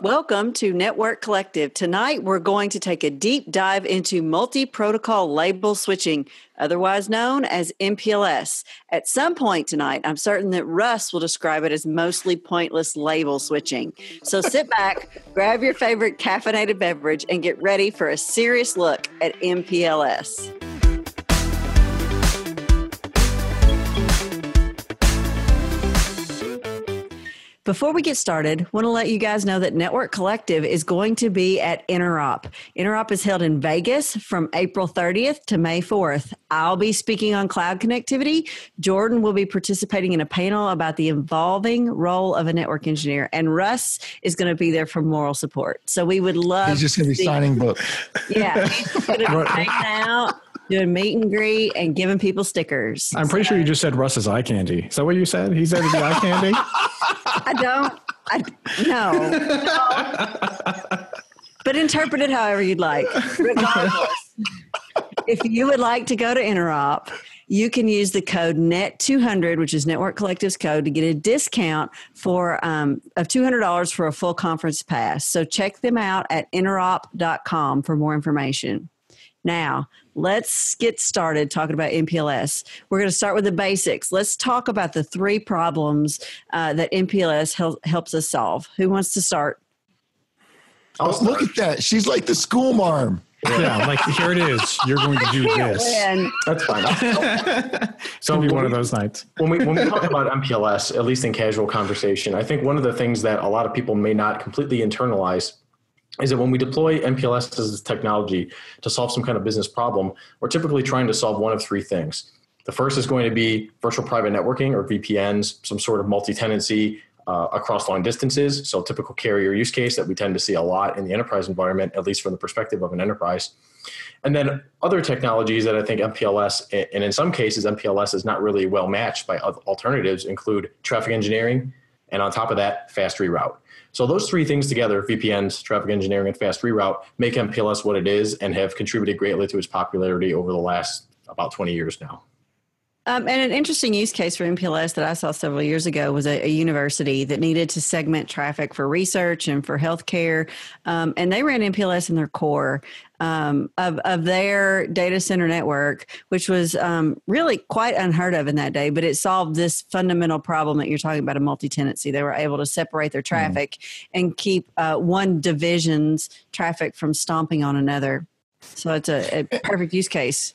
Welcome to Network Collective. Tonight, we're going to take a deep dive into multi-protocol label switching, otherwise known as MPLS. At some point tonight, I'm certain that Russ will describe it as mostly pointless label switching. So sit back, grab your favorite caffeinated beverage, and get ready for a serious look at MPLS. Before we get started, I want to let you guys know that Network Collective is going to be at Interop. Interop is held in Vegas from April 30th to May 4th. I'll be speaking on cloud connectivity. Jordan will be participating in a panel about the evolving role of a network engineer. And Russ is going to be there for moral support. So we would love to see. He's just going to be signing books. Yeah. He's going to be hanging out, doing meet and greet, and giving people stickers. I'm pretty sure you just said Russ is eye candy. Is that what you said? He's there to be eye candy? No. But interpret it however you'd like. Regardless, if you would like to go to Interop, you can use the code NET200, which is Network Collective's code, to get a discount for of $200 for a full conference pass. So check them out at interop.com for more information. Now, let's get started talking about MPLS. We're going to start with the basics. Let's talk about the three problems that MPLS helps us solve. Who wants to start? Oh, look at that. She's like the school marm. Yeah, like here it is. You're going to do this. That's fine. It's going to be one of those nights. When we talk about MPLS, at least in casual conversation, I think one of the things that a lot of people may not completely internalize is that when we deploy MPLS as a technology to solve some kind of business problem, we're typically trying to solve one of three things. The first is going to be virtual private networking, or VPNs, some sort of multi-tenancy across long distances. So a typical carrier use case that we tend to see a lot in the enterprise environment, at least from the perspective of an enterprise. And then other technologies that I think MPLS, and in some cases MPLS is not really well matched by alternatives, include traffic engineering, and on top of that, fast reroute. So those three things together, VPNs, traffic engineering, and fast reroute, make MPLS what it is and have contributed greatly to its popularity over the last about 20 years now. And an interesting use case for MPLS that I saw several years ago was a university that needed to segment traffic for research and for healthcare. And they ran MPLS in their core of their data center network, which was really quite unheard of in that day, but it solved this fundamental problem that you're talking about, a multi-tenancy. They were able to separate their traffic and keep one division's traffic from stomping on another. So it's a perfect use case.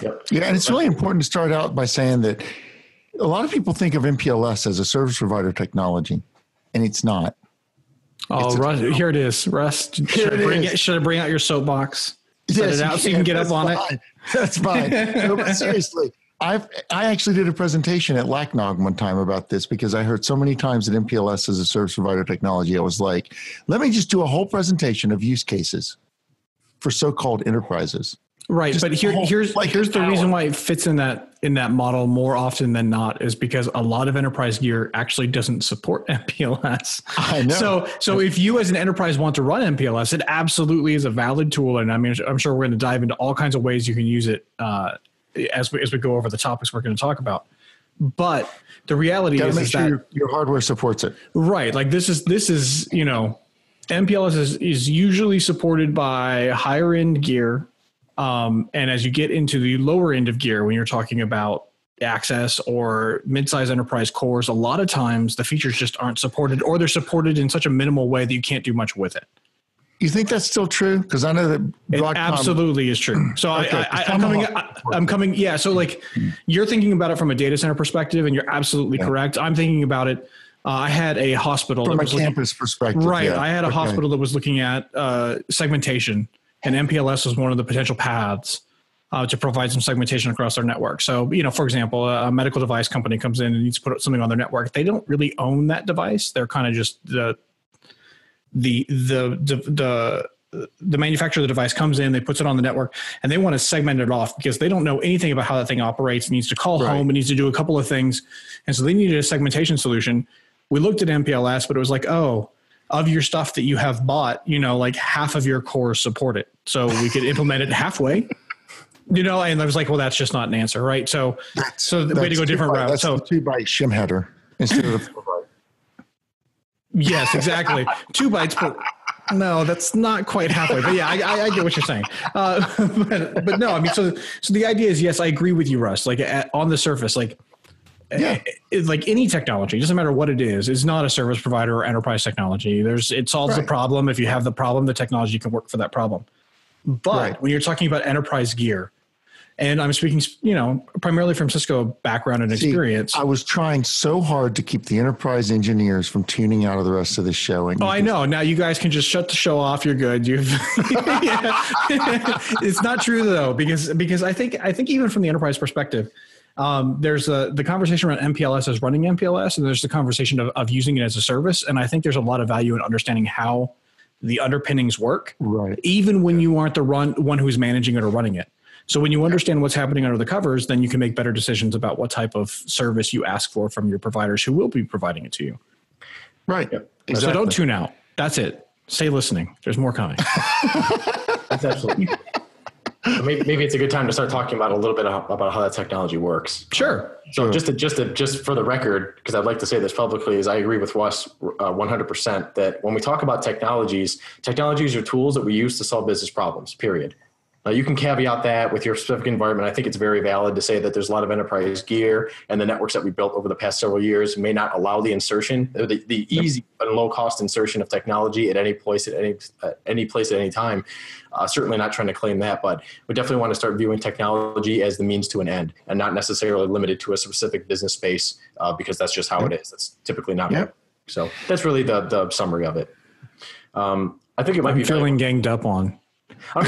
Yeah, and it's really important to start out by saying that a lot of people think of MPLS as a service provider technology, and it's not. Oh, Russ, here it is. Russ, should I bring out your soapbox? Set it out so you can get up on it. That's fine. No, but seriously, I actually did a presentation at LACNOG one time about this because I heard so many times that MPLS is a service provider technology. I was like, let me just do a whole presentation of use cases for so-called enterprises. Right, just but here's the reason why it fits in that model more often than not is because a lot of enterprise gear actually doesn't support MPLS. I know. So if you as an enterprise want to run MPLS, it absolutely is a valid tool, and I mean I'm sure we're going to dive into all kinds of ways you can use it as we go over the topics we're going to talk about. But the reality is that your hardware supports it. Right, like this is you know, MPLS is usually supported by higher end gear. And as you get into the lower end of gear, when you're talking about access or mid-size enterprise cores, a lot of times the features just aren't supported, or they're supported in such a minimal way that you can't do much with it. You think that's still true? Because I know that Broadcom absolutely is true. So okay, I'm coming. Yeah. So like you're thinking about it from a data center perspective, and you're absolutely correct. I'm thinking about it. I had a hospital from a campus perspective. Right. Yeah, I had a hospital that was looking at segmentation. And MPLS was one of the potential paths to provide some segmentation across their network. So, you know, for example, a medical device company comes in and needs to put something on their network. They don't really own that device. They're kind of just the manufacturer of the device comes in, they puts it on the network, and they want to segment it off because they don't know anything about how that thing operates. It needs to call home. It needs to do a couple of things. And so they needed a segmentation solution. We looked at MPLS, but it was like, of your stuff that you have bought, you know, like half of your cores support it. So we could implement it halfway, you know, and I was like, well, that's just not an answer. Right. So, that's way to go different route. That's so 2 by shim header instead of 4 by. Yes, exactly. 2 bites per. No, that's not quite halfway. But yeah, I get what you're saying. But no, I mean, so the idea is, yes, I agree with you, Russ. Like on the surface, like, yeah, like any technology, it doesn't matter what it is. It's not a service provider or enterprise technology. It solves the problem. If you have the problem, the technology can work for that problem. But when you're talking about enterprise gear, and I'm speaking, you know, primarily from Cisco background and experience. I was trying so hard to keep the enterprise engineers from tuning out of the rest of the show. And I know. Now you guys can just shut the show off. You're good. It's not true though, because I think even from the enterprise perspective, there's the conversation around MPLS as running MPLS, and there's the conversation of using it as a service. And I think there's a lot of value in understanding how the underpinnings work, even when you aren't the one who's managing it or running it. So when you understand what's happening under the covers, then you can make better decisions about what type of service you ask for from your providers who will be providing it to you. Right. Yep. Exactly. So don't tune out. That's it. Stay listening. There's more coming. That's absolutely. Maybe it's a good time to start talking about a little bit about how that technology works. Sure. So just for the record, because I'd like to say this publicly, is I agree with Russ 100% that when we talk about technologies are tools that we use to solve business problems, period. Now, you can caveat that with your specific environment. I think it's very valid to say that there's a lot of enterprise gear, and the networks that we built over the past several years may not allow the insertion, the easy and low-cost insertion of technology at any place at any time. Certainly not trying to claim that, but we definitely want to start viewing technology as the means to an end and not necessarily limited to a specific business space because that's just how it is. That's typically not right. So that's really the summary of it. I think it might be feeling ganged up on. I'm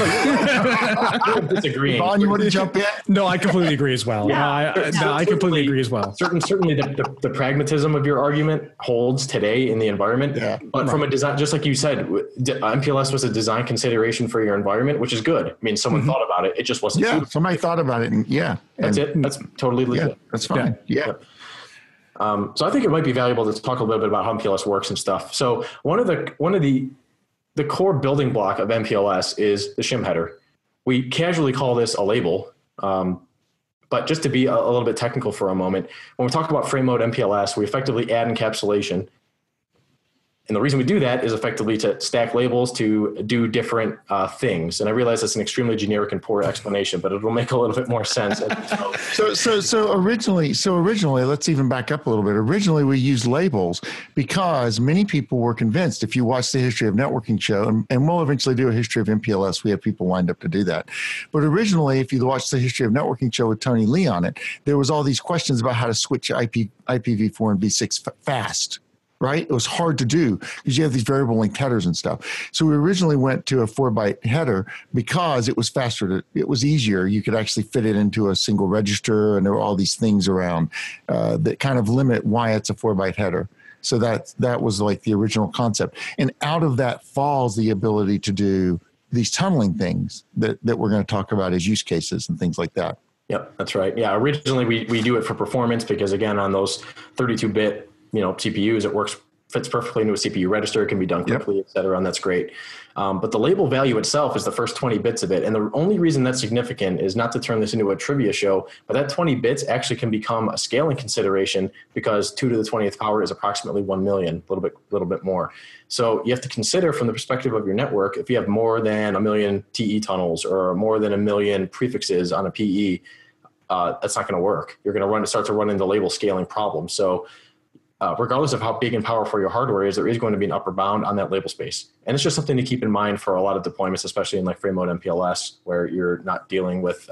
like, disagreeing. Vaughn, you want to jump in? No, I completely agree as well. Yeah. I completely agree as well. Certainly the pragmatism of your argument holds today in the environment. Yeah. But from a design, just like you said, MPLS was a design consideration for your environment, which is good. I mean, someone thought about it. It just wasn't. Yeah, somebody thought about it. And that's it. That's totally legit. Yeah, that's fine. Yeah. So I think it might be valuable to talk a little bit about how MPLS works and stuff. So the core building block of MPLS is the shim header. We casually call this a label, but just to be a little bit technical for a moment, when we talk about frame mode MPLS, we effectively add encapsulation. And the reason we do that is effectively to stack labels to do different things. And I realize that's an extremely generic and poor explanation, but it'll make a little bit more sense. So originally, let's even back up a little bit. Originally, we used labels because many people were convinced, if you watch the History of Networking show, and we'll eventually do a History of MPLS, we have people lined up to do that. But originally, if you watch the History of Networking show with Tony Lee on it, there was all these questions about how to switch IPv4 and v6 fast. Right? It was hard to do because you have these variable length headers and stuff. So we originally went to a 4-byte header because it was faster. It was easier. You could actually fit it into a single register, and there were all these things around that kind of limit why it's a 4-byte header. So that was like the original concept. And out of that falls the ability to do these tunneling things that we're going to talk about as use cases and things like that. Yep, that's right. Yeah, originally we do it for performance because, again, on those 32-bit CPUs, it fits perfectly into a CPU register. It can be done quickly, et cetera, and that's great. But the label value itself is the first 20 bits of it. And the only reason that's significant is not to turn this into a trivia show, but that 20 bits actually can become a scaling consideration because 2 to the 20th power is approximately 1 million, a little bit more. So you have to consider from the perspective of your network, if you have more than 1 million TE tunnels or more than 1 million prefixes on a PE, that's not going to work. You're going to start to run into label scaling problems. So regardless of how big and powerful your hardware is, there is going to be an upper bound on that label space. And it's just something to keep in mind for a lot of deployments, especially in like frame mode MPLS, where you're not dealing with,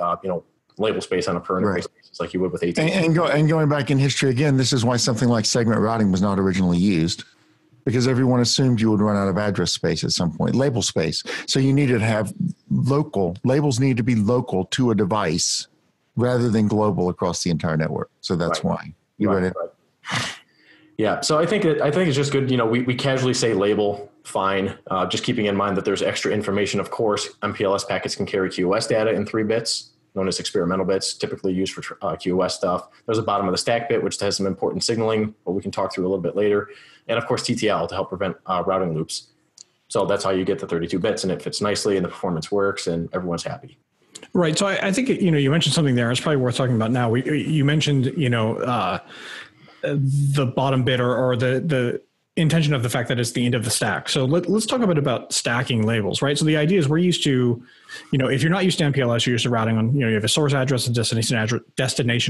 label space on a per interface basis like you would with AT. And going back in history again, this is why something like segment routing was not originally used, because everyone assumed you would run out of address space at some point, label space. So you needed to have labels need to be local to a device rather than global across the entire network. So that's why you read it. Right. Yeah, so I think it's just good. We casually say label, fine. Just keeping in mind that there's extra information. Of course, MPLS packets can carry QoS data in 3 bits, known as experimental bits, typically used for QoS stuff. There's a bottom of the stack bit, which has some important signaling, but we can talk through a little bit later. And of course, TTL to help prevent routing loops. So that's how you get the 32 bits, and it fits nicely, and the performance works, and everyone's happy. Right. So I think you mentioned something there. It's probably worth talking about now. You mentioned the bottom bit or the intention of the fact that it's the end of the stack. So let's talk a bit about stacking labels, right? So the idea is we're used to, you know, if you're not used to MPLS, you're used to routing on, you know, you have a source address, a destination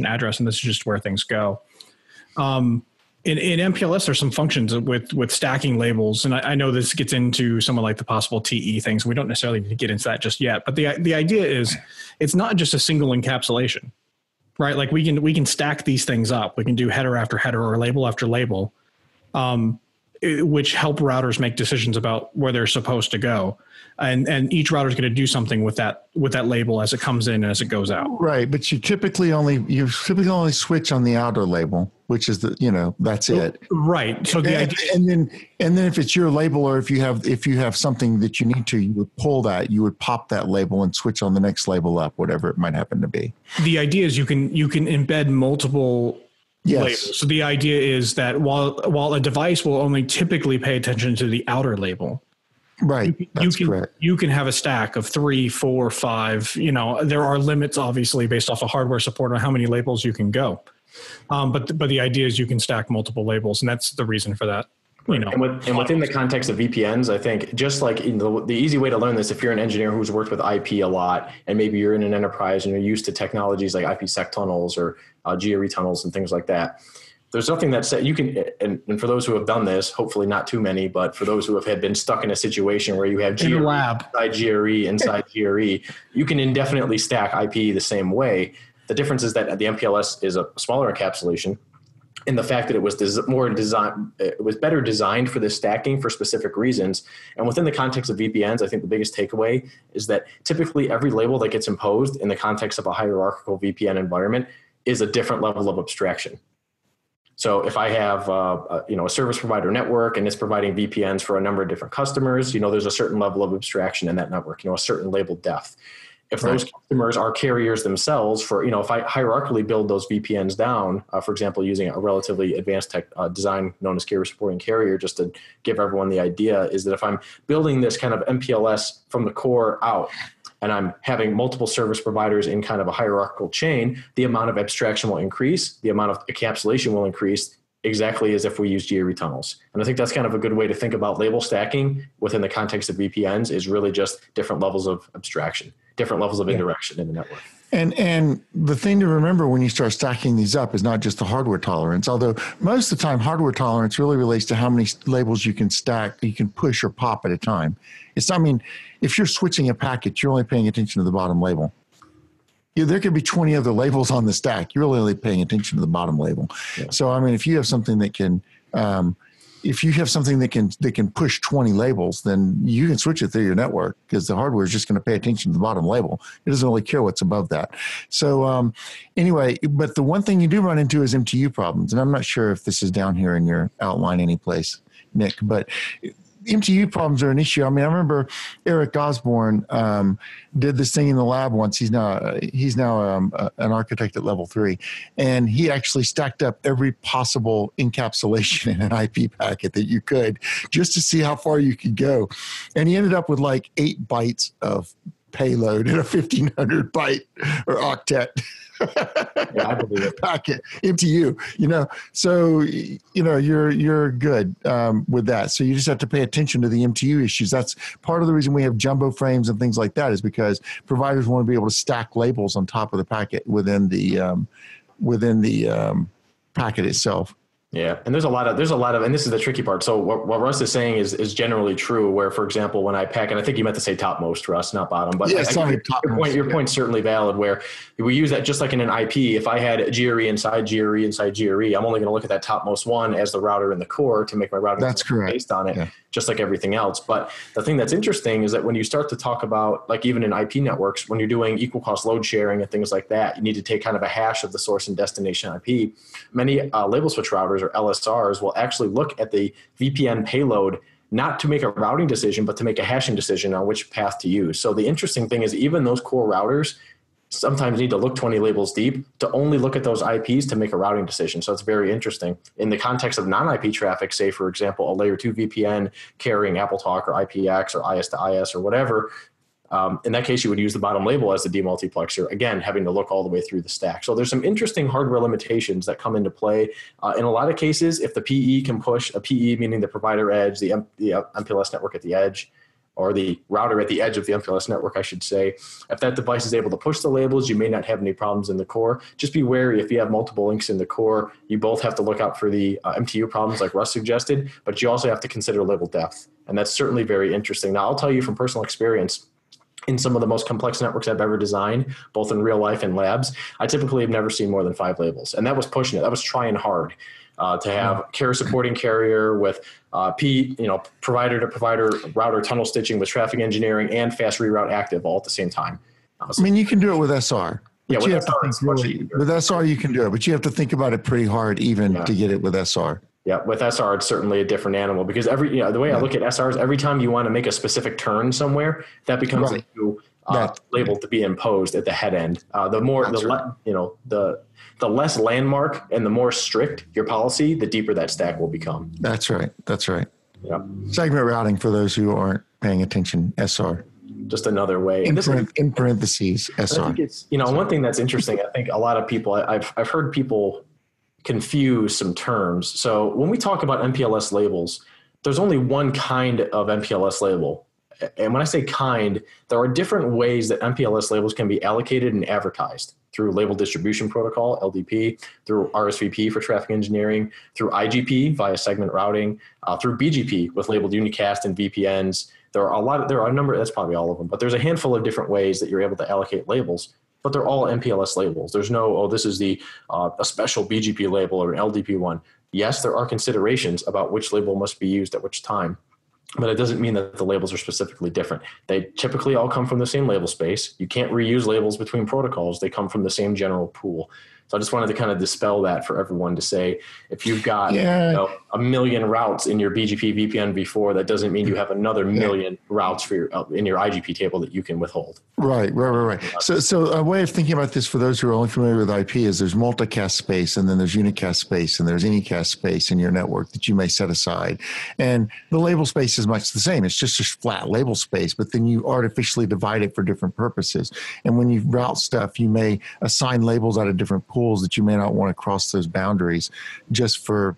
address, and this is just where things go. In MPLS, there's some functions with stacking labels. And I know this gets into somewhat like the possible TE things. We don't necessarily need to get into that just yet. But the idea is it's not just a single encapsulation, right? Like we can stack these things up. We can do header after header or label after label, which help routers make decisions about where they're supposed to go. And each router is going to do something with that label as it comes in and as it goes out. Right, but you typically only switch on the outer label, which is the, you know, that's it. Right. So the idea, and then if it's your label, or if you have something that you need to, you would pop that label and switch on the next label up, whatever it might happen to be. The idea is you can embed multiple. Yes. Labels. So the idea is that while a device will only typically pay attention to the outer label, right? That's correct. You can have a stack of 3, 4, 5. You know, there are limits, obviously, based off of hardware support on how many labels you can go. But the idea is you can stack multiple labels, and that's the reason for that. You know, and within the context of VPNs, I think just like the easy way to learn this, if you're an engineer who's worked with IP a lot, and maybe you're in an enterprise and you're used to technologies like IPsec tunnels or GRE tunnels and things like that, there's nothing that said you can. And for those who have done this, hopefully not too many, but for those who have been stuck in a situation where you have GRE inside GRE, you can indefinitely stack IP the same way. The difference is that the MPLS is a smaller encapsulation. And the fact that it was better designed for this stacking for specific reasons. And within the context of VPNs, I think the biggest takeaway is that typically every label that gets imposed in the context of a hierarchical VPN environment is a different level of abstraction. So if I have a service provider network and it's providing VPNs for a number of different customers, you know, there's a certain level of abstraction in that network, you know, a certain label depth. If those customers are carriers themselves, for, you know, if I hierarchically build those VPNs down, for example, using a relatively advanced tech design known as carrier supporting carrier, just to give everyone the idea, is that if I'm building this kind of MPLS from the core out and I'm having multiple service providers in kind of a hierarchical chain, the amount of abstraction will increase, the amount of encapsulation will increase, exactly as if we use GRE tunnels. And I think that's kind of a good way to think about label stacking within the context of VPNs, is really just different levels of abstraction, different levels of indirection in the network. And the thing to remember when you start stacking these up is not just the hardware tolerance, although most of the time hardware tolerance really relates to how many labels you can stack, you can push or pop at a time. If you're switching a packet, you're only paying attention to the bottom label. Yeah, there could be 20 other labels on the stack. You're really only paying attention to the bottom label. Yeah. So, if you have something that can, If you have something that can push 20 labels, then you can switch it through your network because the hardware is just going to pay attention to the bottom label. It doesn't really care what's above that. So anyway, but the one thing you do run into is MTU problems. And I'm not sure if this is down here in your outline anyplace, Nick, but MTU problems are an issue. I remember Eric Osborne did this thing in the lab once. He's now an architect at level 3, and he actually stacked up every possible encapsulation in an IP packet that you could, just to see how far you could go. And he ended up with like 8 bytes of payload in a 1,500 byte or octet packet MTU. You're good with that. So you just have to pay attention to the MTU issues. That's part of the reason we have jumbo frames and things like that, is because providers want to be able to stack labels on top of the packet within the packet itself. Yeah. And there's a lot of, and this is the tricky part. So what Russ is saying is generally true, where, for example, when I pack, and I think you meant to say topmost, Russ, not bottom, but your point's certainly valid, where we use that just like in an IP. If I had GRE inside GRE, I'm only going to look at that topmost one as the router in the core to make my routing based on it, just like everything else. But the thing that's interesting is that when you start to talk about, like, even in IP networks, when you're doing equal cost load sharing and things like that, you need to take kind of a hash of the source and destination IP. Many label switch routers, or LSRs, will actually look at the VPN payload not to make a routing decision, but to make a hashing decision on which path to use. So the interesting thing is, even those core routers sometimes need to look 20 labels deep to only look at those IPs to make a routing decision. So it's very interesting. In the context of non-IP traffic, say, for example, a layer 2 VPN carrying AppleTalk or IPX or IS to IS or whatever, In that case, you would use the bottom label as the demultiplexer, again, having to look all the way through the stack. So there's some interesting hardware limitations that come into play. In a lot of cases, if the PE can push, a PE meaning the provider edge, the MPLS network at the edge, or the router at the edge of the MPLS network, I should say. If that device is able to push the labels, you may not have any problems in the core. Just be wary if you have multiple links in the core. You both have to look out for the MTU problems like Russ suggested, but you also have to consider label depth. And that's certainly very interesting. Now, I'll tell you from personal experience, in some of the most complex networks I've ever designed, both in real life and labs, I typically have never seen more than 5 labels. And that was pushing it. That was trying hard. To have carrier supporting carrier with provider to provider router tunnel stitching with traffic engineering and fast reroute active all at the same time. I mean, you can do it with SR. Yeah, with SR you can do it, but you have to think about it pretty hard even to get it with SR. Yeah, with SR, it's certainly a different animal because the way I look at SR is every time you want to make a specific turn somewhere, that becomes a new label to be imposed at the head end. The less landmark and the more strict your policy, the deeper that stack will become. That's right. That's right. Yeah. Segment routing for those who aren't paying attention, SR. Just another way. And in parentheses, SR. I think it's, one thing that's interesting, I think a lot of people, I've heard people confuse some terms. So when we talk about MPLS labels, there's only one kind of MPLS label. And when I say kind, there are different ways that MPLS labels can be allocated and advertised through label distribution protocol, LDP, through RSVP for traffic engineering, through IGP via segment routing, through BGP with labeled unicast and VPNs. There are a number, that's probably all of them, but there's a handful of different ways that you're able to allocate labels, but they're all MPLS labels. There's no, this is a special BGP label or an LDP one. Yes, there are considerations about which label must be used at which time, but it doesn't mean that the labels are specifically different. They typically all come from the same label space. You can't reuse labels between protocols. They come from the same general pool. So I just wanted to kind of dispel that for everyone to say, if you've got a million routes in your BGP VPN before, that doesn't mean you have another million routes for in your IGP table that you can withhold. Right. So a way of thinking about this for those who are only familiar with IP is there's multicast space and then there's unicast space and there's anycast space in your network that you may set aside. And the label space is much the same. It's just a flat label space, but then you artificially divide it for different purposes. And when you route stuff, you may assign labels out of different pools that you may not want to cross those boundaries just for,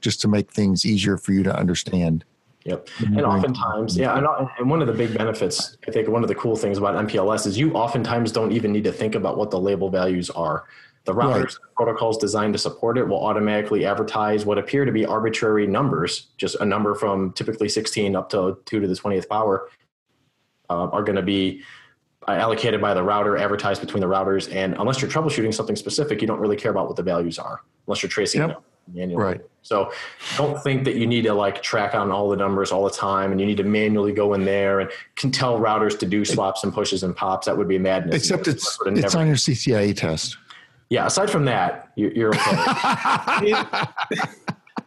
just to make things easier for you to understand. Yep. And oftentimes, and one of the big benefits, I think one of the cool things about MPLS is you oftentimes don't even need to think about what the label values are. The routers and protocols designed to support it will automatically advertise what appear to be arbitrary numbers, just a number from typically 16 up to 2 to the 20th power are going to be allocated by the router, advertised between the routers, and unless you're troubleshooting something specific, you don't really care about what the values are, unless you're tracing them manually. Right. So don't think that you need to track on all the numbers all the time, and you need to manually go in there and can tell routers to do swaps and pushes and pops. That would be madness. Except it's on your CCIE test. Yeah. Aside from that, you're okay.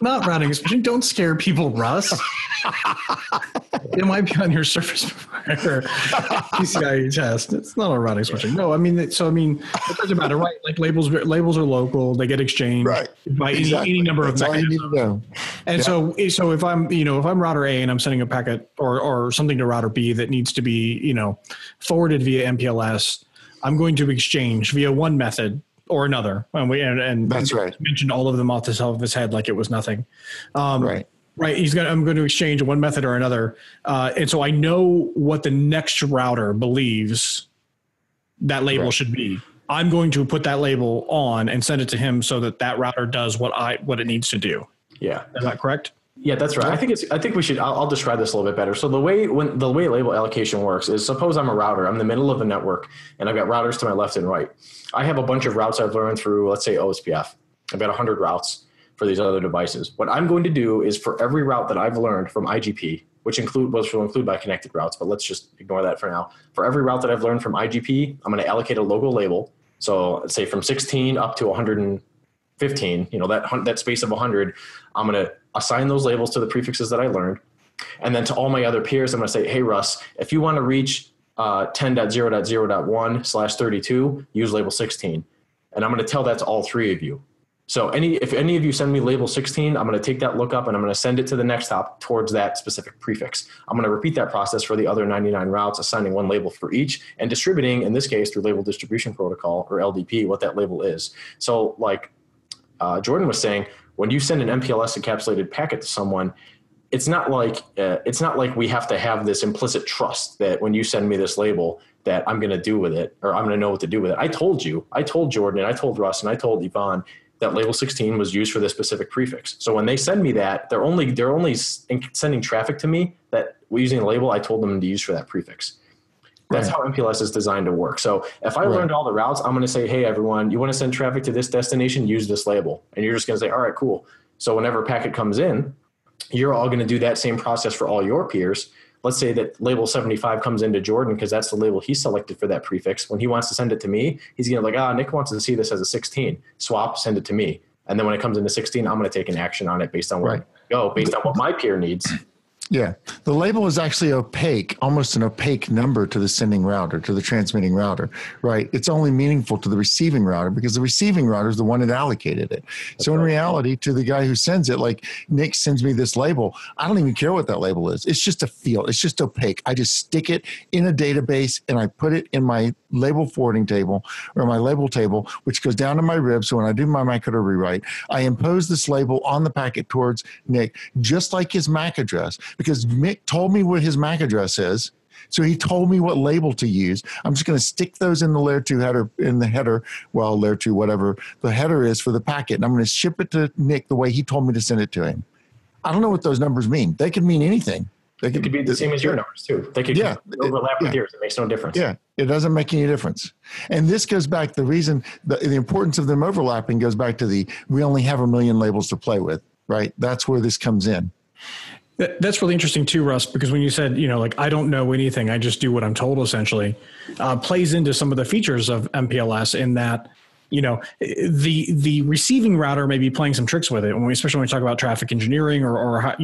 Not routing, especially don't scare people, Russ. It might be on your surface provider PCIe test. It's not a routing switching. No, that's about it, right? Like labels are local. They get exchanged by any number of mechanisms. And so if I'm, if I'm router A and I'm sending a packet or something to router B that needs to be, forwarded via MPLS, I'm going to exchange via one method or another. And that's right. Mentioned all of them off the top of his head like it was nothing. Right. I'm going to exchange one method or another. And so I know what the next router believes that label should be. I'm going to put that label on and send it to him so that router does what it needs to do. Yeah. Is that correct? Yeah, that's right. I think we should, I'll describe this a little bit better. So the way label allocation works is, suppose I'm a router, I'm in the middle of a network and I've got routers to my left and right. I have a bunch of routes I've learned through, let's say OSPF. I've got 100 routes for these other devices. What I'm going to do is, for every route that I've learned from IGP, which will include my connected routes, but let's just ignore that for now. For every route that I've learned from IGP, I'm going to allocate a local label. So let's say from 16 up to 115, that space of 100, I'm going to assign those labels to the prefixes that I learned. And then to all my other peers, I'm going to say, hey, Russ, if you want to reach 10.0.0.1/32, use label 16. And I'm going to tell that to all three of you. So if any of you send me label 16, I'm going to take that lookup and I'm going to send it to the next hop towards that specific prefix. I'm going to repeat that process for the other 99 routes, assigning one label for each and distributing, in this case, through Label Distribution Protocol, or LDP, what that label is. So like Jordan was saying, when you send an MPLS encapsulated packet to someone, it's not like we have to have this implicit trust that when you send me this label that I'm going to do with it, or I'm going to know what to do with it. I told you, I told Jordan, and I told Russ, and I told Yvonne that label 16 was used for this specific prefix. So when they send me that, they're only sending traffic to me that we're using a label I told them to use for that prefix. That's how MPLS is designed to work. So if I learned all the routes, I'm going to say, hey, everyone, you want to send traffic to this destination, use this label. And you're just going to say, all right, cool. So whenever a packet comes in, you're all going to do that same process for all your peers. Let's say that label 75 comes into Jordan because that's the label he selected for that prefix. When he wants to send it to me, he's going to be like, Nick wants to see this as a 16. Swap, send it to me. And then when it comes into 16, I'm going to take an action on it based on where I go, based on what my peer needs. Yeah. The label is actually opaque, almost an opaque number to the sending router, to the transmitting router, right? It's only meaningful to the receiving router because the receiving router is the one that allocated it. That's so in reality, to the guy who sends it, like Nick sends me this label, I don't even care what that label is. It's just a field. It's just opaque. I just stick it in a database and I put it in my label forwarding table or my label table, which goes down to my rib. So when I do my microdata rewrite, I impose this label on the packet towards Nick, just like his MAC address. Because Nick told me what his MAC address is, so he told me what label to use. I'm just going to stick those in the layer 2 header, in the header, well, layer 2, whatever the header is for the packet, and I'm going to ship it to Nick the way he told me to send it to him. I don't know what those numbers mean. They could mean anything. It could be the same as your numbers, too. They could overlap with yours. It makes no difference. Yeah, it doesn't make any difference. And this goes back, the reason, the importance of them overlapping goes back to the, we only have a million labels to play with, right? That's where this comes in. That's really interesting too, Russ, because when you said, like, I don't know anything, I just do what I'm told, essentially, plays into some of the features of MPLS in that, the receiving router may be playing some tricks with it, especially when we talk about traffic engineering or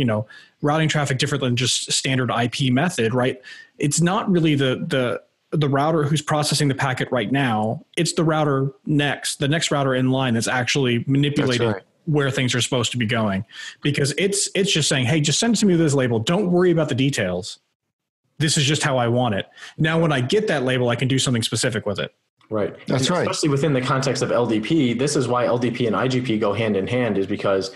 routing traffic different than just standard IP method, right? It's not really the router who's processing the packet right now. It's the router next, the next router in line that's actually manipulating. That's right. Where things are supposed to be going, because it's just saying, hey, just send it to me with this label. Don't worry about the details. This is just how I want it. Now, when I get that label, I can do something specific with it. Right. That's right. Especially within the context of LDP. This is why LDP and IGP go hand in hand, is because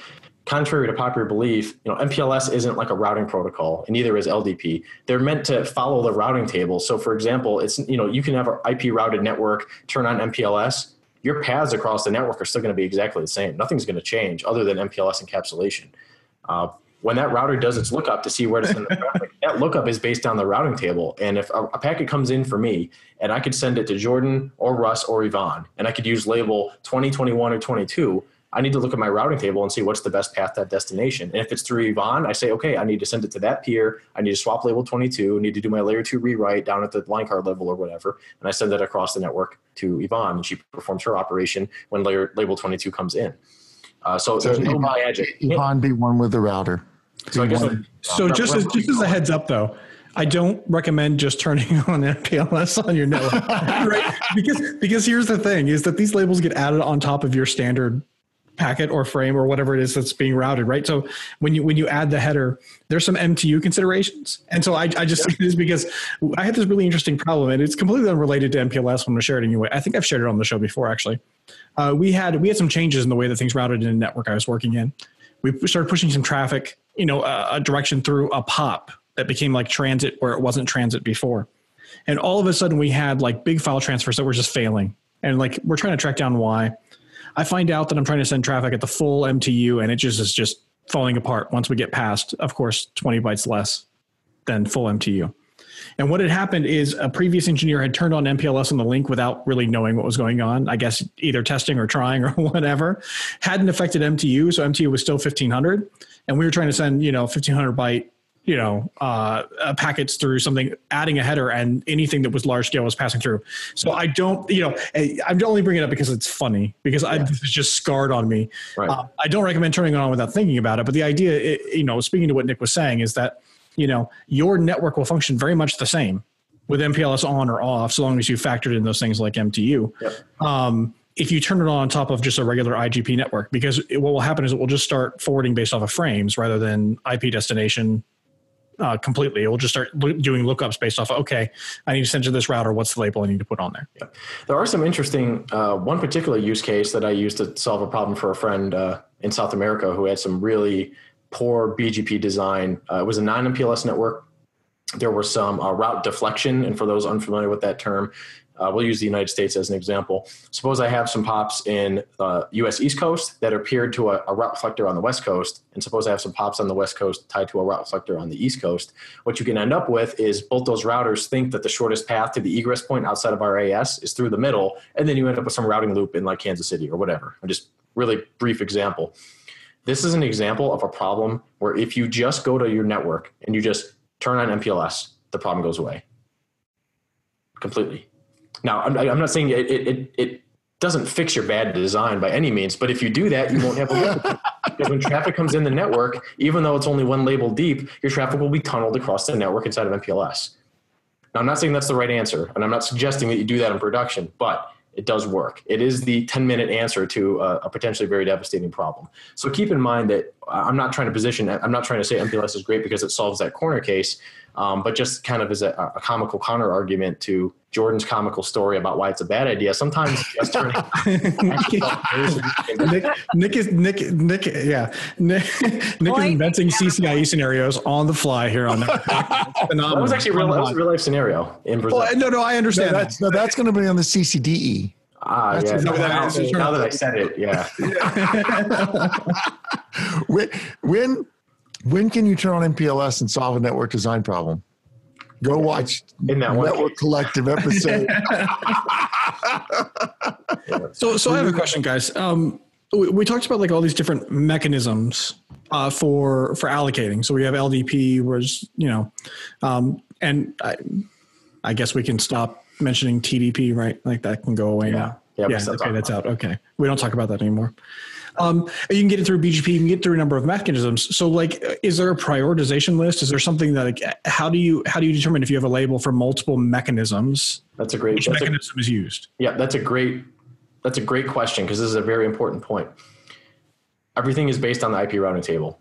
contrary to popular belief, MPLS isn't like a routing protocol, and neither is LDP. They're meant to follow the routing table. So for example, it's, you can have an IP routed network, turn on MPLS, your paths across the network are still going to be exactly the same. Nothing's going to change other than MPLS encapsulation. When that router does its lookup to see where to send the traffic, that lookup is based on the routing table. And if a packet comes in for me and I could send it to Jordan or Russ or Yvonne, and I could use label 20, 21, or 22, I need to look at my routing table and see what's the best path to that destination. And if it's through Yvonne, I say, okay, I need to send it to that peer. I need to swap label 22, I need to do my layer 2 rewrite down at the line card level or whatever. And I send that across the network to Yvonne, and she performs her operation when label 22 comes in. So there's no magic. Yvonne be one with the router. So just as a heads up though, I don't recommend just turning on MPLS on your network, right? Because here's the thing, is that these labels get added on top of your standard packet or frame or whatever it is that's being routed, right? So when you add the header, there's some MTU considerations. And so I just say this because I had this really interesting problem, and it's completely unrelated to MPLS. When I shared it anyway, I think I've shared it on the show before, actually. We had some changes in the way that things routed in a network I was working in. We started pushing some traffic, a direction through a POP that became like transit where it wasn't transit before. And all of a sudden we had like big file transfers that were just failing. And like, we're trying to track down why. I find out that I'm trying to send traffic at the full MTU, and it just is just falling apart once we get past, of course, 20 bytes less than full MTU. And what had happened is a previous engineer had turned on MPLS on the link without really knowing what was going on. I guess either testing or trying or whatever. Hadn't affected MTU, so MTU was still 1,500. And we were trying to send, 1,500 byte, packets through something, adding a header, and anything that was large scale was passing through. So I don't, I'm only bringing it up because it's funny, because this is just scarred on me. Right. I don't recommend turning it on without thinking about it. But the idea, speaking to what Nick was saying, is that, your network will function very much the same with MPLS on or off, so long as you factored in those things like MTU. Yep. if you turn it on top of just a regular IGP network, because what will happen is it will just start forwarding based off of frames rather than IP destination completely. It will just start doing lookups based off of, okay, I need to send to this router. What's the label I need to put on there? There are some interesting, one particular use case that I used to solve a problem for a friend in South America who had some really poor BGP design. It was a non-MPLS network. There were some route deflection. And for those unfamiliar with that term, we'll use the United States as an example. Suppose I have some pops in the US East Coast that are paired to a route deflector on the West Coast. And suppose I have some pops on the West Coast tied to a route deflector on the East Coast. What you can end up with is both those routers think that the shortest path to the egress point outside of our AS is through the middle. And then you end up with some routing loop in like Kansas City or whatever. I'm just really brief example. This is an example of a problem where if you just go to your network and you just turn on MPLS, the problem goes away completely. Now, I'm not saying it doesn't fix your bad design by any means, but if you do that, you won't have a because when traffic comes in the network, even though it's only one label deep, your traffic will be tunneled across the network inside of MPLS. Now, I'm not saying that's the right answer, and I'm not suggesting that you do that in production, but it does work. It is the 10-minute answer to a potentially very devastating problem. So keep in mind that I'm not trying to say MPLS is great because it solves that corner case, but just kind of as a comical counter argument to Jordan's comical story about why it's a bad idea. Sometimes just turning Nick, yeah. Nick is inventing CCIE scenarios on the fly here on that. That was actually a real life scenario in Brazil. Well, no, I understand. That's going to be on the CCDE. Yeah. Now that I said it, yeah. When can you turn on MPLS and solve a network design problem? Go watch in that Network Collective episode. So I have a question, guys. We talked about like all these different mechanisms for allocating. So we have LDP, whereas and I guess we can stop mentioning TDP, right? Like that can go away now. Yeah, okay, that's out. Okay, we don't talk about that anymore. You can get it through BGP. You can get through a number of mechanisms. So, like, is there a prioritization list? Is there something that, like, how do you determine if you have a label for multiple mechanisms? Which mechanism is used? Yeah, that's a great question because this is a very important point. Everything is based on the IP routing table,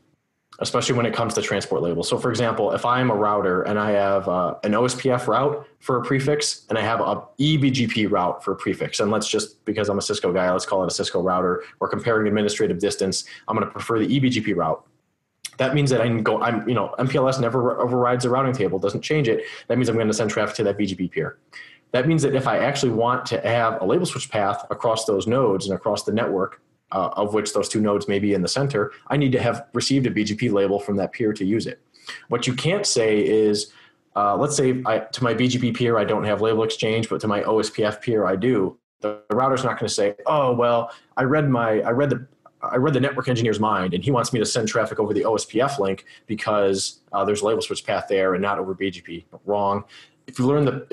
especially when it comes to transport labels. So, for example, if I'm a router and I have an OSPF route for a prefix and I have a eBGP route for a prefix, and let's just, because I'm a Cisco guy, let's call it a Cisco router. We're comparing administrative distance. I'm going to prefer the eBGP route. That means that I can go, MPLS never overrides the routing table, doesn't change it. That means I'm going to send traffic to that BGP peer. That means that if I actually want to have a label switch path across those nodes and across the network, of which those two nodes may be in the center, I need to have received a BGP label from that peer to use it. What you can't say is, let's say to my BGP peer, I don't have label exchange, but to my OSPF peer, I do. The router's not going to say, oh, well, I read the network engineer's mind and he wants me to send traffic over the OSPF link because there's a label switch path there and not over BGP. Wrong. If you learn the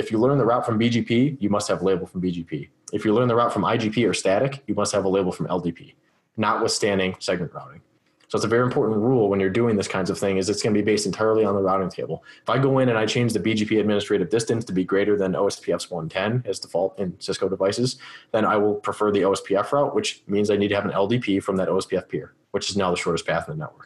route from BGP, you must have a label from BGP. If you learn the route from IGP or static, you must have a label from LDP, notwithstanding segment routing. So it's a very important rule when you're doing this kinds of thing is it's going to be based entirely on the routing table. If I go in and I change the BGP administrative distance to be greater than OSPF's 110 as default in Cisco devices, then I will prefer the OSPF route, which means I need to have an LDP from that OSPF peer, which is now the shortest path in the network.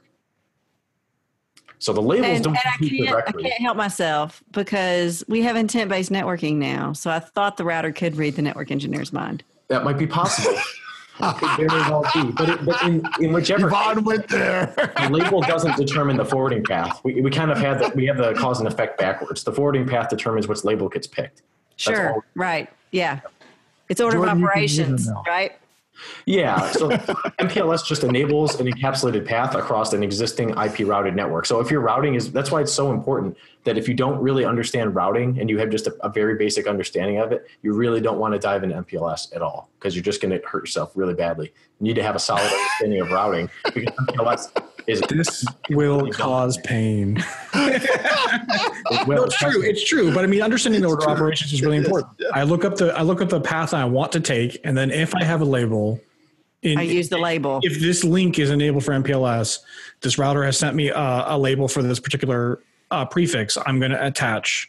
So the labels don't compete directly. I can't help myself because we have intent-based networking now. So I thought the router could read the network engineer's mind. That might be possible. It could very well be. But in whichever case, went there. The label doesn't determine the forwarding path. We kind of had that. We have the cause and effect backwards. The forwarding path determines which label gets picked. Sure. Right. Yeah. It's order of operations, right? Yeah, so MPLS just enables an encapsulated path across an existing IP routed network. So if your routing is, that's why it's so important that if you don't really understand routing and you have just a very basic understanding of it, you really don't want to dive into MPLS at all because you're just going to hurt yourself really badly. You need to have a solid understanding of routing because MPLS is. This will cause pain. It's true. But I mean, understanding the order of operations is really important. I look up the path I want to take, and then if I have a label, I use the label. If this link is enabled for MPLS, this router has sent me a label for this particular prefix. I'm going to attach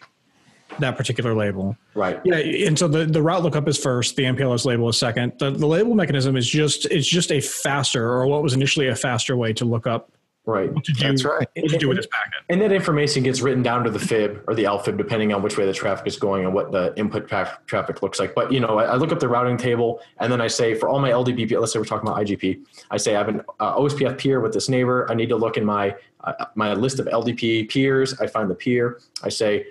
that particular label. Right. Yeah. And so the route lookup is first, the MPLS label is second. The label mechanism is just a faster, or what was initially a faster way to look up. Right. That's right. What to do with this packet. And that information gets written down to the fib or the LFIB, depending on which way the traffic is going and what the input traffic looks like. But, you know, I look up the routing table and then I say for all my LDBP, let's say we're talking about IGP. I say I have an OSPF peer with this neighbor. I need to look in my list of LDP peers. I find the peer. I say,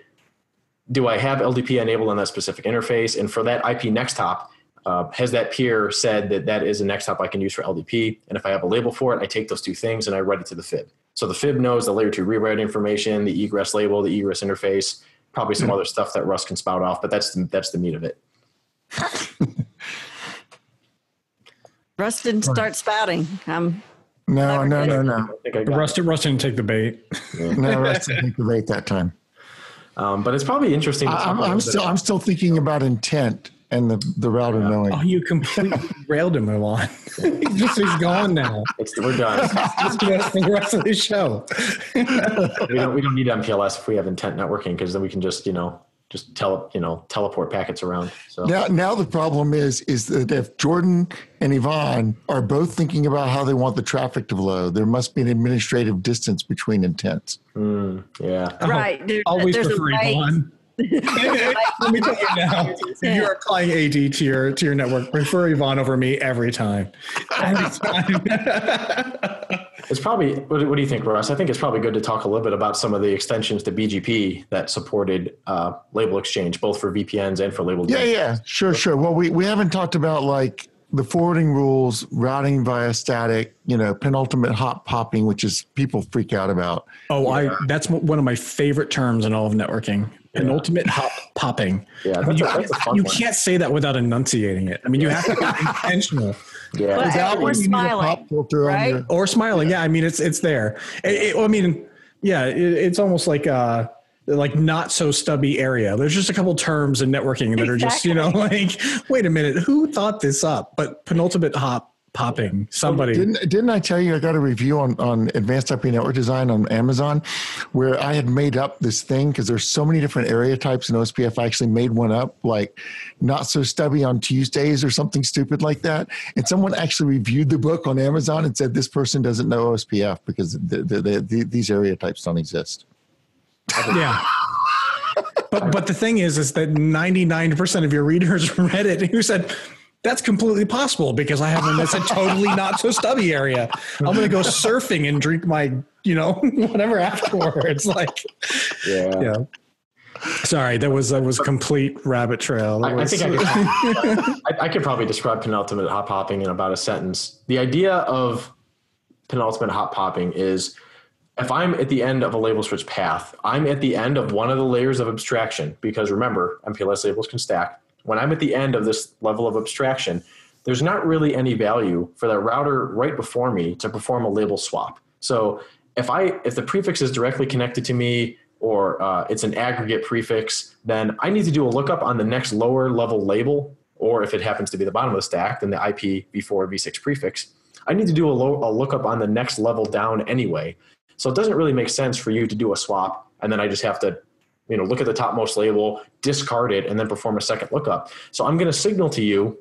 do I have LDP enabled on that specific interface? And for that IP next hop, has that peer said that is the next hop I can use for LDP? And if I have a label for it, I take those two things and I write it to the fib. So the fib knows the layer 2 rewrite information, the egress label, the egress interface, probably some other stuff that Russ can spout off, but that's the meat of it. Russ didn't start spouting. No. Russ didn't take the bait. Yeah. No, Russ didn't take the bait that time. But it's probably interesting. I'm still thinking about intent. And the router knowing. Oh, you completely railed him, Milan. He's gone now. We're done. It's just the rest of the show. we don't need MPLS if we have intent networking, because then we can just teleport packets around. So now the problem is that if Jordan and Yvonne are both thinking about how they want the traffic to flow, there must be an administrative distance between intents. Yeah. Right. Always prefer Yvonne. Let me tell you now, if you are applying AD to your network, prefer Yvonne over me every time. It's probably, what do you think, Russ? I think it's probably good to talk a little bit about some of the extensions to BGP that supported label exchange, both for VPNs and for label. Yeah, sure. Well, we haven't talked about like the forwarding rules, routing via static, penultimate hop popping, which is people freak out about. Oh, yeah. That's one of my favorite terms in all of networking. Penultimate hop popping. Yeah, you can't say that without enunciating it. I mean, you have to be intentional. Yeah, or smiling, right? Or smiling. Yeah, I mean, it's there. It's almost like not so stubby area. There's just a couple terms in networking that are just, wait a minute, who thought this up? But penultimate hop popping, somebody. Didn't I tell you I got a review on Advanced IP Network Design on Amazon where I had made up this thing because there's so many different area types in OSPF. I actually made one up, like not so stubby on Tuesdays or something stupid like that. And someone actually reviewed the book on Amazon and said, this person doesn't know OSPF because these area types don't exist. Yeah. But the thing is that 99% of your readers read it who said, that's completely possible because I have one that's a totally not so stubby area. I'm going to go surfing and drink my, whatever afterwards. Like, yeah. Sorry, that was complete rabbit trail. I could probably describe penultimate hop popping in about a sentence. The idea of penultimate hop popping is, if I'm at the end of a label switch path, I'm at the end of one of the layers of abstraction, because remember, MPLS labels can stack. When I'm at the end of this level of abstraction, there's not really any value for that router right before me to perform a label swap. So if the prefix is directly connected to me or it's an aggregate prefix, then I need to do a lookup on the next lower level label, or if it happens to be the bottom of the stack, then the IP v4, v6 prefix. I need to do a lookup on the next level down anyway. So it doesn't really make sense for you to do a swap, and then I just have to look at the topmost label, discard it, and then perform a second lookup. So I'm going to signal to you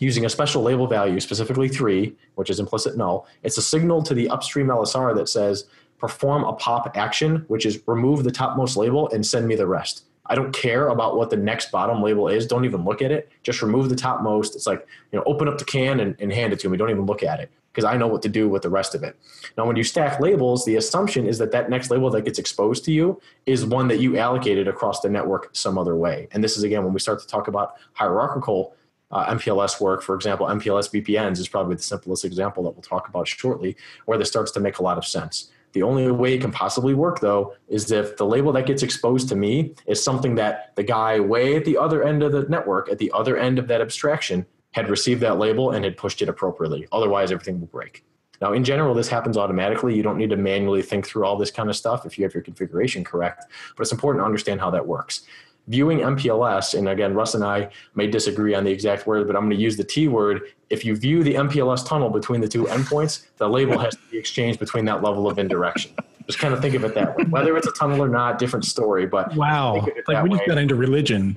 using a special label value, specifically 3, which is implicit null. It's a signal to the upstream LSR that says perform a pop action, which is remove the topmost label and send me the rest. I don't care about what the next bottom label is. Don't even look at it. Just remove the topmost. It's like, open up the can and hand it to me. Don't even look at it, because I know what to do with the rest of it. Now, when you stack labels, the assumption is that next label that gets exposed to you is one that you allocated across the network some other way. And this is, again, when we start to talk about hierarchical MPLS work, for example, MPLS VPNs is probably the simplest example that we'll talk about shortly, where this starts to make a lot of sense. The only way it can possibly work, though, is if the label that gets exposed to me is something that the guy way at the other end of the network, at the other end of that abstraction, had received that label and had pushed it appropriately. Otherwise, everything will break. Now, in general, this happens automatically. You don't need to manually think through all this kind of stuff if you have your configuration correct, but it's important to understand how that works. Viewing MPLS, and again, Russ and I may disagree on the exact word, but I'm going to use the T word. If you view the MPLS tunnel between the two endpoints, the label has to be exchanged between that level of indirection. Just kind of think of it that way. Whether it's a tunnel or not, different story. But wow, like we just got into religion.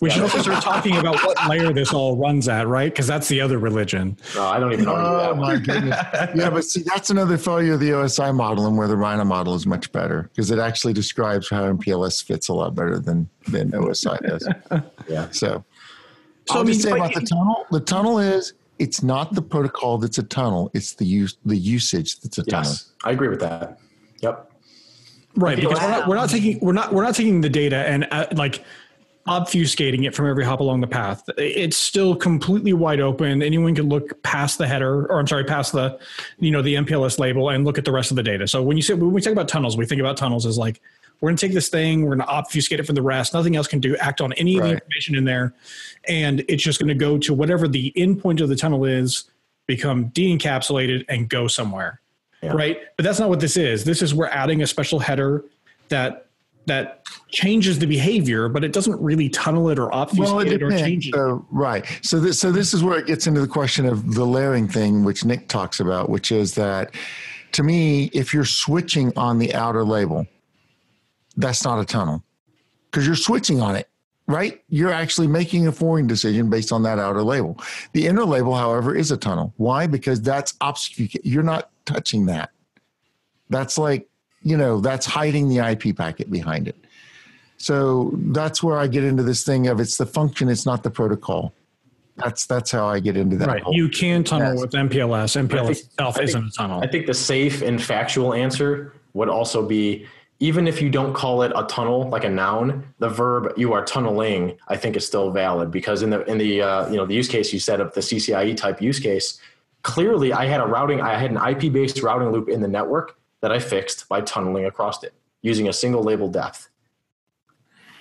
We should also start talking about what layer this all runs at, right? Because that's the other religion. No, I don't even know. Oh, my goodness. Yeah, but see, that's another failure of the OSI model, and where the Rhino model is much better, because it actually describes how MPLS fits a lot better than OSI does. Yeah. So I'll just say about the tunnel. The tunnel is, it's not the protocol that's a tunnel. It's the usage that's a tunnel. Yes, I agree with that. Yep. Right, because we're not taking the data and obfuscating it from every hop along the path. It's still completely wide open. Anyone can look past the header, or I'm sorry, past the, the MPLS label and look at the rest of the data. So when we talk about tunnels, we think about tunnels as like, we're going to take this thing, we're going to obfuscate it from the rest. Nothing else can act on any of the information in there. And it's just going to go to whatever the endpoint of the tunnel is, become de-encapsulated and go somewhere. Yeah. Right. But that's not what this is. This is, we're adding a special header that changes the behavior, but it doesn't really tunnel it or obfuscate it or change it. Right. So this is where it gets into the question of the layering thing, which Nick talks about, which is that, to me, if you're switching on the outer label, that's not a tunnel, because you're switching on it, right? You're actually making a forwarding decision based on that outer label. The inner label, however, is a tunnel. Why? Because that's obfuscate. You're not touching that. That's like, that's hiding the IP packet behind it. So that's where I get into this thing of, it's the function, it's not the protocol. That's how I get into that. Right. You can tunnel with MPLS. MPLS itself isn't a tunnel. I think the safe and factual answer would also be, even if you don't call it a tunnel, like a noun, the verb "you are tunneling" I think is still valid, because in the use case you set up, the CCIE type use case, clearly I had an IP based routing loop in the network that I fixed by tunneling across it using a single label depth.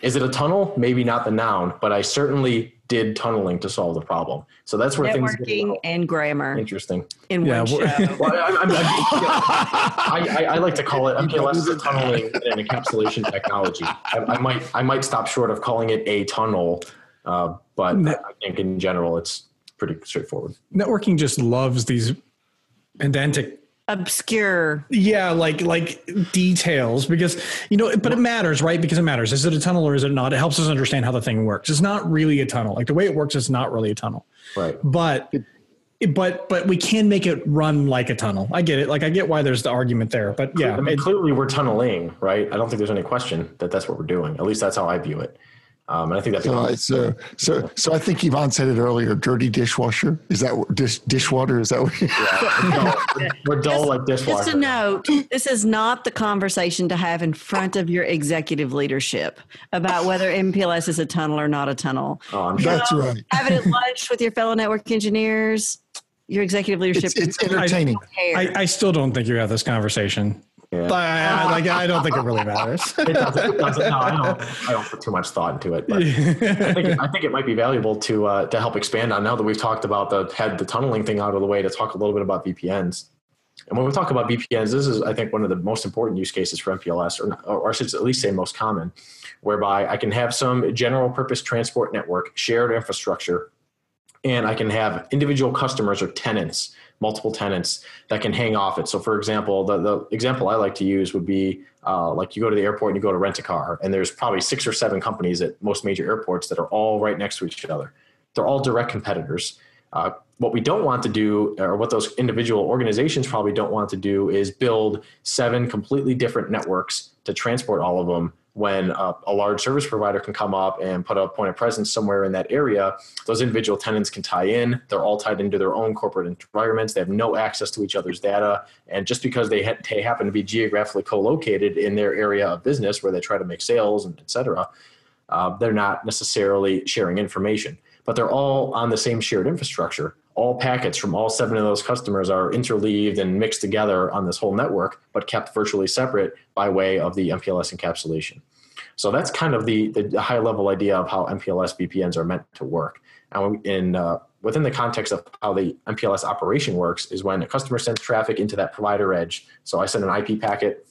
Is it a tunnel? Maybe not the noun, but I certainly did tunneling to solve the problem. So that's where things get and grammar. Interesting. In one show. I like to call it MPLS tunneling and encapsulation technology. I might stop short of calling it a tunnel, but I think in general it's pretty straightforward. Networking just loves these pedantic, obscure like details, because but it matters, right? Because it matters. Is it a tunnel or is it not? It helps us understand how the thing works. It's not really a tunnel. Like, the way it works is not really a tunnel, right? But we can make it run like a tunnel. I get it. Like, I get why there's the argument there, but yeah, I mean, clearly we're tunneling, right? I don't think there's any question that that's what we're doing. At least that's how I view it. And I think that's so I think Yvonne said it earlier. Dirty dishwasher, is that dishwater? Is that what? Yeah, we're dull like dishwater. Just a note: this is not the conversation to have in front of your executive leadership about whether MPLS is a tunnel or not a tunnel. Oh, I'm sure. That's right. Have it at lunch with your fellow network engineers. Your executive leadership. It's entertaining. I still don't think you have this conversation. Yeah. I don't think it really matters. It doesn't. No, I don't put too much thought into it. But I think it might be valuable to help expand on, now that we've talked about the tunneling thing out of the way, to talk a little bit about VPNs. And when we talk about VPNs, this is, I think, one of the most important use cases for MPLS, or I should at least say most common, whereby I can have some general purpose transport network, shared infrastructure, and I can have individual customers or tenants, multiple tenants, that can hang off it. So for example, the example I like to use would be like, you go to the airport and you go to rent a car, and there's probably 6 or 7 companies at most major airports that are all right next to each other. They're all direct competitors. What we don't want to do, or what those individual organizations probably don't want to do, is build 7 completely different networks to transport all of them, when a large service provider can come up and put a point of presence somewhere in that area. Those individual tenants can tie in. They're all tied into their own corporate environments. They have no access to each other's data. And just because they happen to be geographically co-located in their area of business where they try to make sales and et cetera, they're not necessarily sharing information. But they're all on the same shared infrastructure. All packets from all 7 of those customers are interleaved and mixed together on this whole network, but kept virtually separate by way of the MPLS encapsulation. So that's kind of the high-level idea of how MPLS VPNs are meant to work. And within the context of how the MPLS operation works is, when a customer sends traffic into that provider edge, so I send an IP packet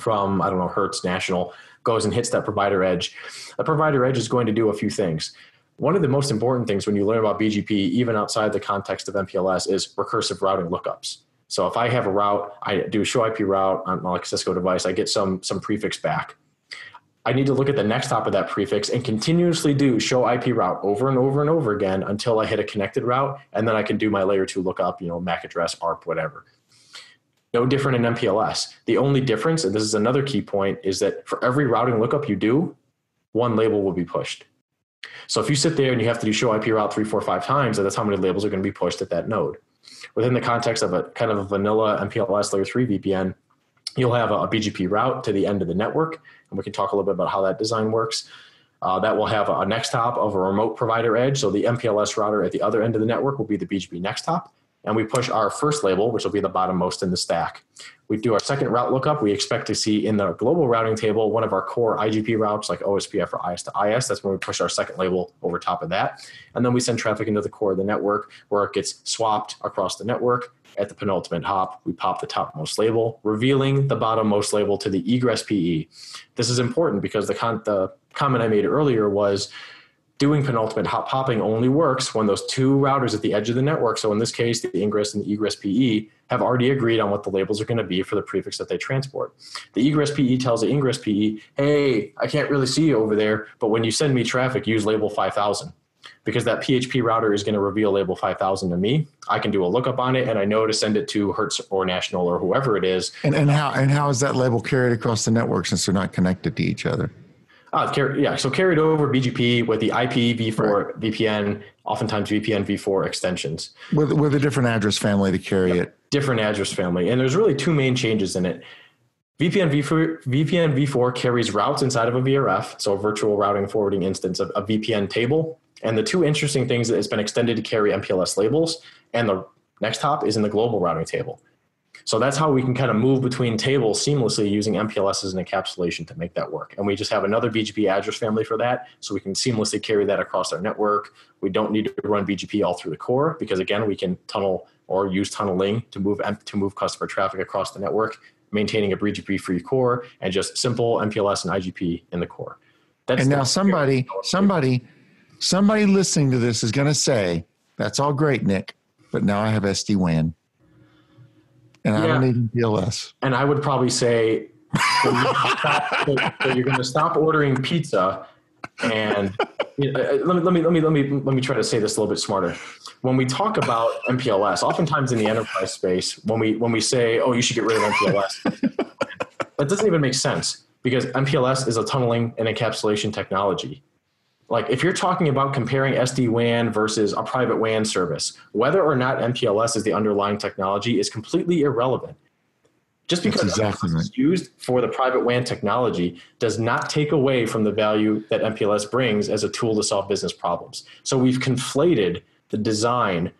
from, I don't know, Hertz National, goes and hits that provider edge. The provider edge is going to do a few things. One of the most important things when you learn about BGP, even outside the context of MPLS, is recursive routing lookups. So if I have a route, I do a show IP route on my Cisco device, I get some prefix back. I need to look at the next hop of that prefix and continuously do show IP route over and over and over again until I hit a connected route, and then I can do my layer 2 lookup, you know, MAC address, ARP, whatever. No different in MPLS. The only difference, and this is another key point, is that for every routing lookup you do, one label will be pushed. So if you sit there and you have to do show IP route 3, 4, 5 times, that's how many labels are going to be pushed at that node. Within the context of a kind of a vanilla MPLS layer 3 VPN, you'll have a BGP route to the end of the network, and we can talk a little bit about how that design works. That will have a next hop of a remote provider edge, so the MPLS router at the other end of the network will be the BGP next hop, and we push our first label, which will be the bottommost in the stack. We do our second route lookup. We expect to see in the global routing table one of our core IGP routes like OSPF or IS to IS. That's when we push our second label over top of that, and then we send traffic into the core of the network where it gets swapped across the network. At the penultimate hop, we pop the topmost label, revealing the bottommost label to the egress PE. This is important because the comment I made earlier was doing penultimate hop popping only works when those two routers at the edge of the network, so in this case, the ingress and the egress PE, have already agreed on what the labels are going to be for the prefix that they transport. The egress PE tells the ingress PE, hey, I can't really see you over there, but when you send me traffic, use label 5000. Because that PHP router is going to reveal label 5000 to me. I can do a lookup on it, and I know to send it to Hertz or National or whoever it is. And how is that label carried across the network since they're not connected to each other? So carried over BGP with the IP v4 VPN, oftentimes VPN v4 extensions. With a different address family to carry it. Different address family. And there's really two main changes in it. VPN v4 carries routes inside of a VRF, so a virtual routing forwarding instance of a VPN table. And the two interesting things that it's been extended to carry MPLS labels, and the next hop is in the global routing table. So that's how we can kind of move between tables seamlessly using MPLS as an encapsulation to make that work. And we just have another BGP address family for that, so we can seamlessly carry that across our network. We don't need to run BGP all through the core because, again, we can tunnel or use tunneling to move customer traffic across the network, maintaining a BGP-free core and just simple MPLS and IGP in the core. That's and now Somebody listening to this is going to say, that's all great, Nick, but now I have SD-WAN. And I don't need MPLS. And I would probably say, so you're going to stop ordering pizza. And let me try to say this a little bit smarter. When we talk about MPLS, oftentimes in the enterprise space, when we say, oh, you should get rid of MPLS, that doesn't even make sense because MPLS is a tunneling and encapsulation technology. Like if you're talking about comparing SD-WAN versus a private WAN service, whether or not MPLS is the underlying technology is completely irrelevant. Just because MPLS is used for the private WAN technology does not take away from the value that MPLS brings as a tool to solve business problems. So we've conflated the design.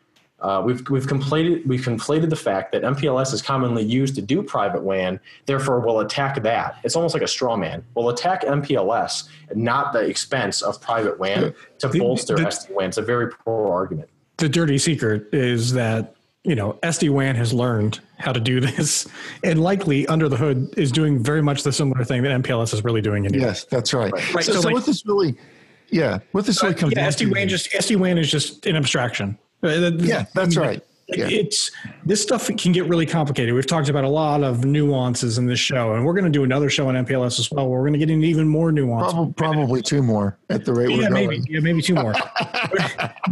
We've conflated the fact that MPLS is commonly used to do private WAN, therefore we'll attack that. It's almost like a straw man. We'll attack MPLS, not the expense of private WAN to bolster SD-WAN. It's a very poor argument. The dirty secret is that, you know, SD-WAN has learned how to do this and likely under the hood is doing very much the similar thing that MPLS is really doing in here. Yes, that's right. Right. So what this really, what this really comes down to. SD-WAN is just an abstraction. Yeah, that's right. Yeah. This stuff can get really complicated. We've talked about a lot of nuances in this show, and we're going to do another show on MPLS as well. Where we're going to get into even more nuance. Probably two more at the rate we're going. Maybe two more.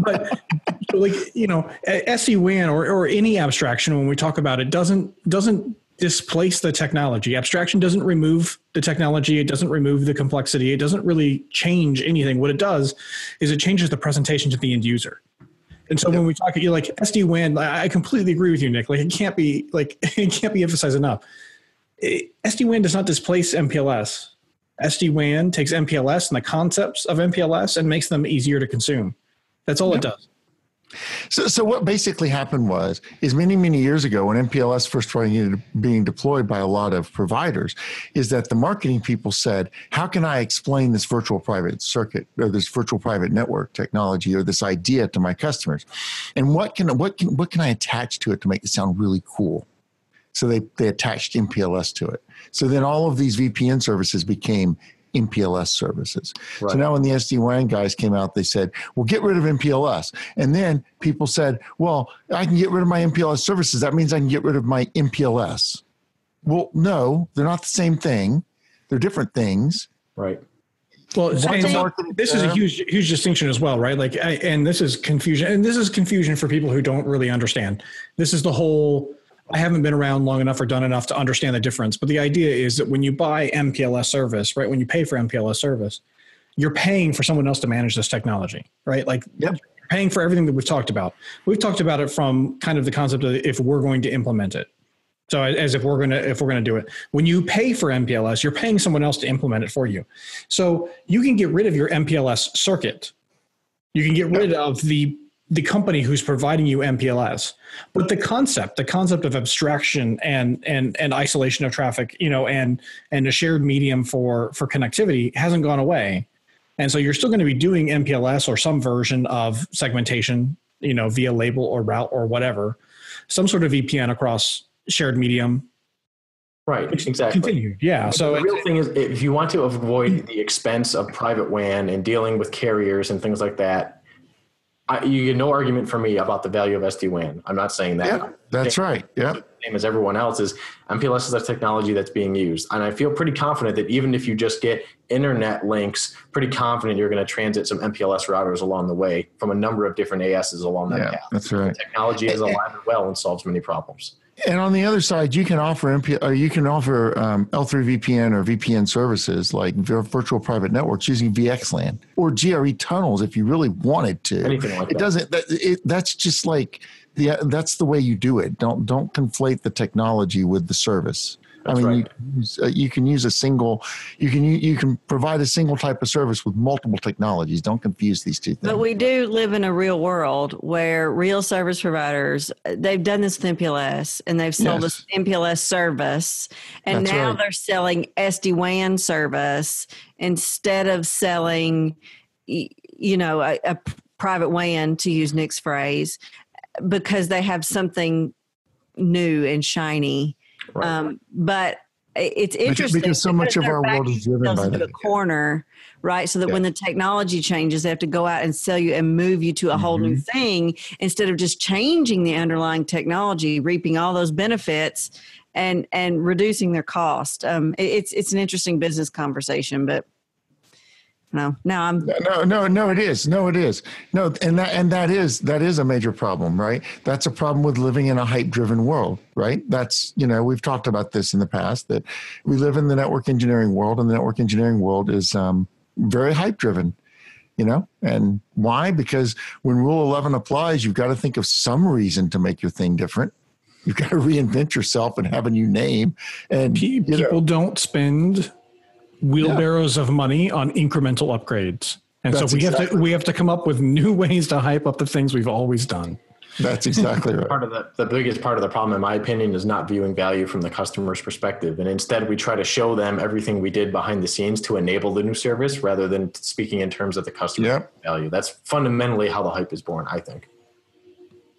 But like you know, SD-WAN or any abstraction when we talk about it doesn't displace the technology. Abstraction doesn't remove the technology. It doesn't remove the complexity. It doesn't really change anything. What it does is it changes the presentation to the end user. And so when we talk, you're like SD-WAN, I completely agree with you, Nick. Like it can't be emphasized enough. SD-WAN does not displace MPLS. SD-WAN takes MPLS and the concepts of MPLS and makes them easier to consume. That's all it does. So what basically happened is many years ago when MPLS first started being deployed by a lot of providers, is that the marketing people said, how can I explain this virtual private circuit or this virtual private network technology or this idea to my customers, and what can I attach to it to make it sound really cool? So they attached MPLS to it. So then all of these VPN services became MPLS services. Right. So now when the SD-WAN guys came out, they said, well, get rid of MPLS. And then people said, well, I can get rid of my MPLS services. That means I can get rid of my MPLS. Well, no, they're not the same thing. They're different things. Right. Well, this is a huge distinction as well, right? Like, and this is confusion. And this is confusion for people who don't really understand. This is the whole, I haven't been around long enough or done enough to understand the difference. But the idea is that when you buy MPLS service, right, when you pay for MPLS service, you're paying for someone else to manage this technology, right? Like yep. You're paying for everything that we've talked about. We've talked about it from kind of the concept of if we're going to implement it. So as if we're going to do it, when you pay for MPLS, you're paying someone else to implement it for you. So you can get rid of your MPLS circuit. You can get rid of the company who's providing you MPLS, but the concept of abstraction and isolation of traffic, you know, and a shared medium for connectivity hasn't gone away. And so you're still going to be doing MPLS or some version of segmentation, you know, via label or route or whatever, some sort of VPN across shared medium. Right, exactly. Continued. Yeah. So the real thing is, if you want to avoid the expense of private WAN and dealing with carriers and things like that, you get no argument for me about the value of SD-WAN. I'm not saying that. Yeah, that's right. Yeah. Same as everyone else's. MPLS is the technology that's being used. And I feel pretty confident that even if you just get internet links, pretty confident you're going to transit some MPLS routers along the way from a number of different ASs along that path. That's right. The technology is alive and well and solves many problems. And on the other side, you can offer L3 VPN or VPN services like virtual private networks using VXLAN or GRE tunnels if you really wanted to. Anything like that. It doesn't. That's just like that's the way you do it. Don't conflate the technology with the service. That's I mean, right. You can provide a single type of service with multiple technologies. Don't confuse these two things. But we do live in a real world where real service providers, they've done this with MPLS and they've sold us MPLS service. And that's now right. They're selling SD-WAN service instead of selling, you know, a private WAN, to use Nick's phrase, because they have something new and shiny. Right. But it's interesting because so much of our world is driven by the corner, right? So that when the technology changes, they have to go out and sell you and move you to a whole new thing instead of just changing the underlying technology, reaping all those benefits and reducing their cost. It's an interesting business conversation, but No, it is. And that is a major problem, right? That's a problem with living in a hype-driven world, right? That's, you know, we've talked about this in the past, that we live in the network engineering world, and the network engineering world is very hype-driven, you know? And why? Because when Rule 11 applies, you've got to think of some reason to make your thing different. You've got to reinvent yourself and have a new name. And people don't spend wheelbarrows of money on incremental upgrades, and that's so we have to come up with new ways to hype up the things we've always done. That's exactly right. Part of the biggest part of the problem, in my opinion, is not viewing value from the customer's perspective, and instead we try to show them everything we did behind the scenes to enable the new service, rather than speaking in terms of the customer value. That's fundamentally how the hype is born, I think.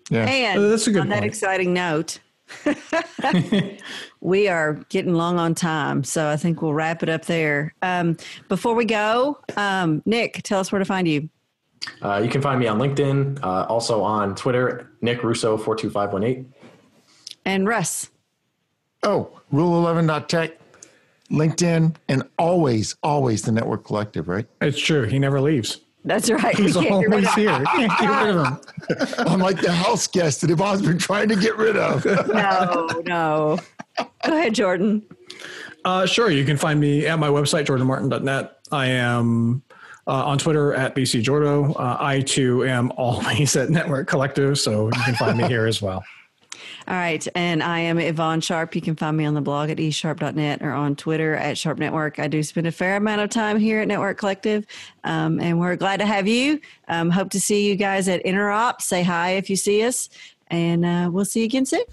Yeah, and that's a good on point. That exciting note. We are getting long on time, so I think we'll wrap it up there. Before we go, Nick, tell us where to find you. You can find me on LinkedIn, also on Twitter, Nick Russo 42518. And Russ. Oh, Rule11.tech, LinkedIn, and always the Network Collective, right? It's true. He never leaves. That's right. He's always here. Can't get rid of him. I'm like the house guest that Yvonne's been trying to get rid of. No. Go ahead, Jordan. Sure. You can find me at my website, jordanmartin.net. I am on Twitter at bcjordo. I, too, am always at Network Collective, so you can find me here as well. All right. And I am Yvonne Sharp. You can find me on the blog at esharp.net or on Twitter at Sharp Network. I do spend a fair amount of time here at Network Collective, and we're glad to have you. Hope to see you guys at Interop. Say hi if you see us, and we'll see you again soon.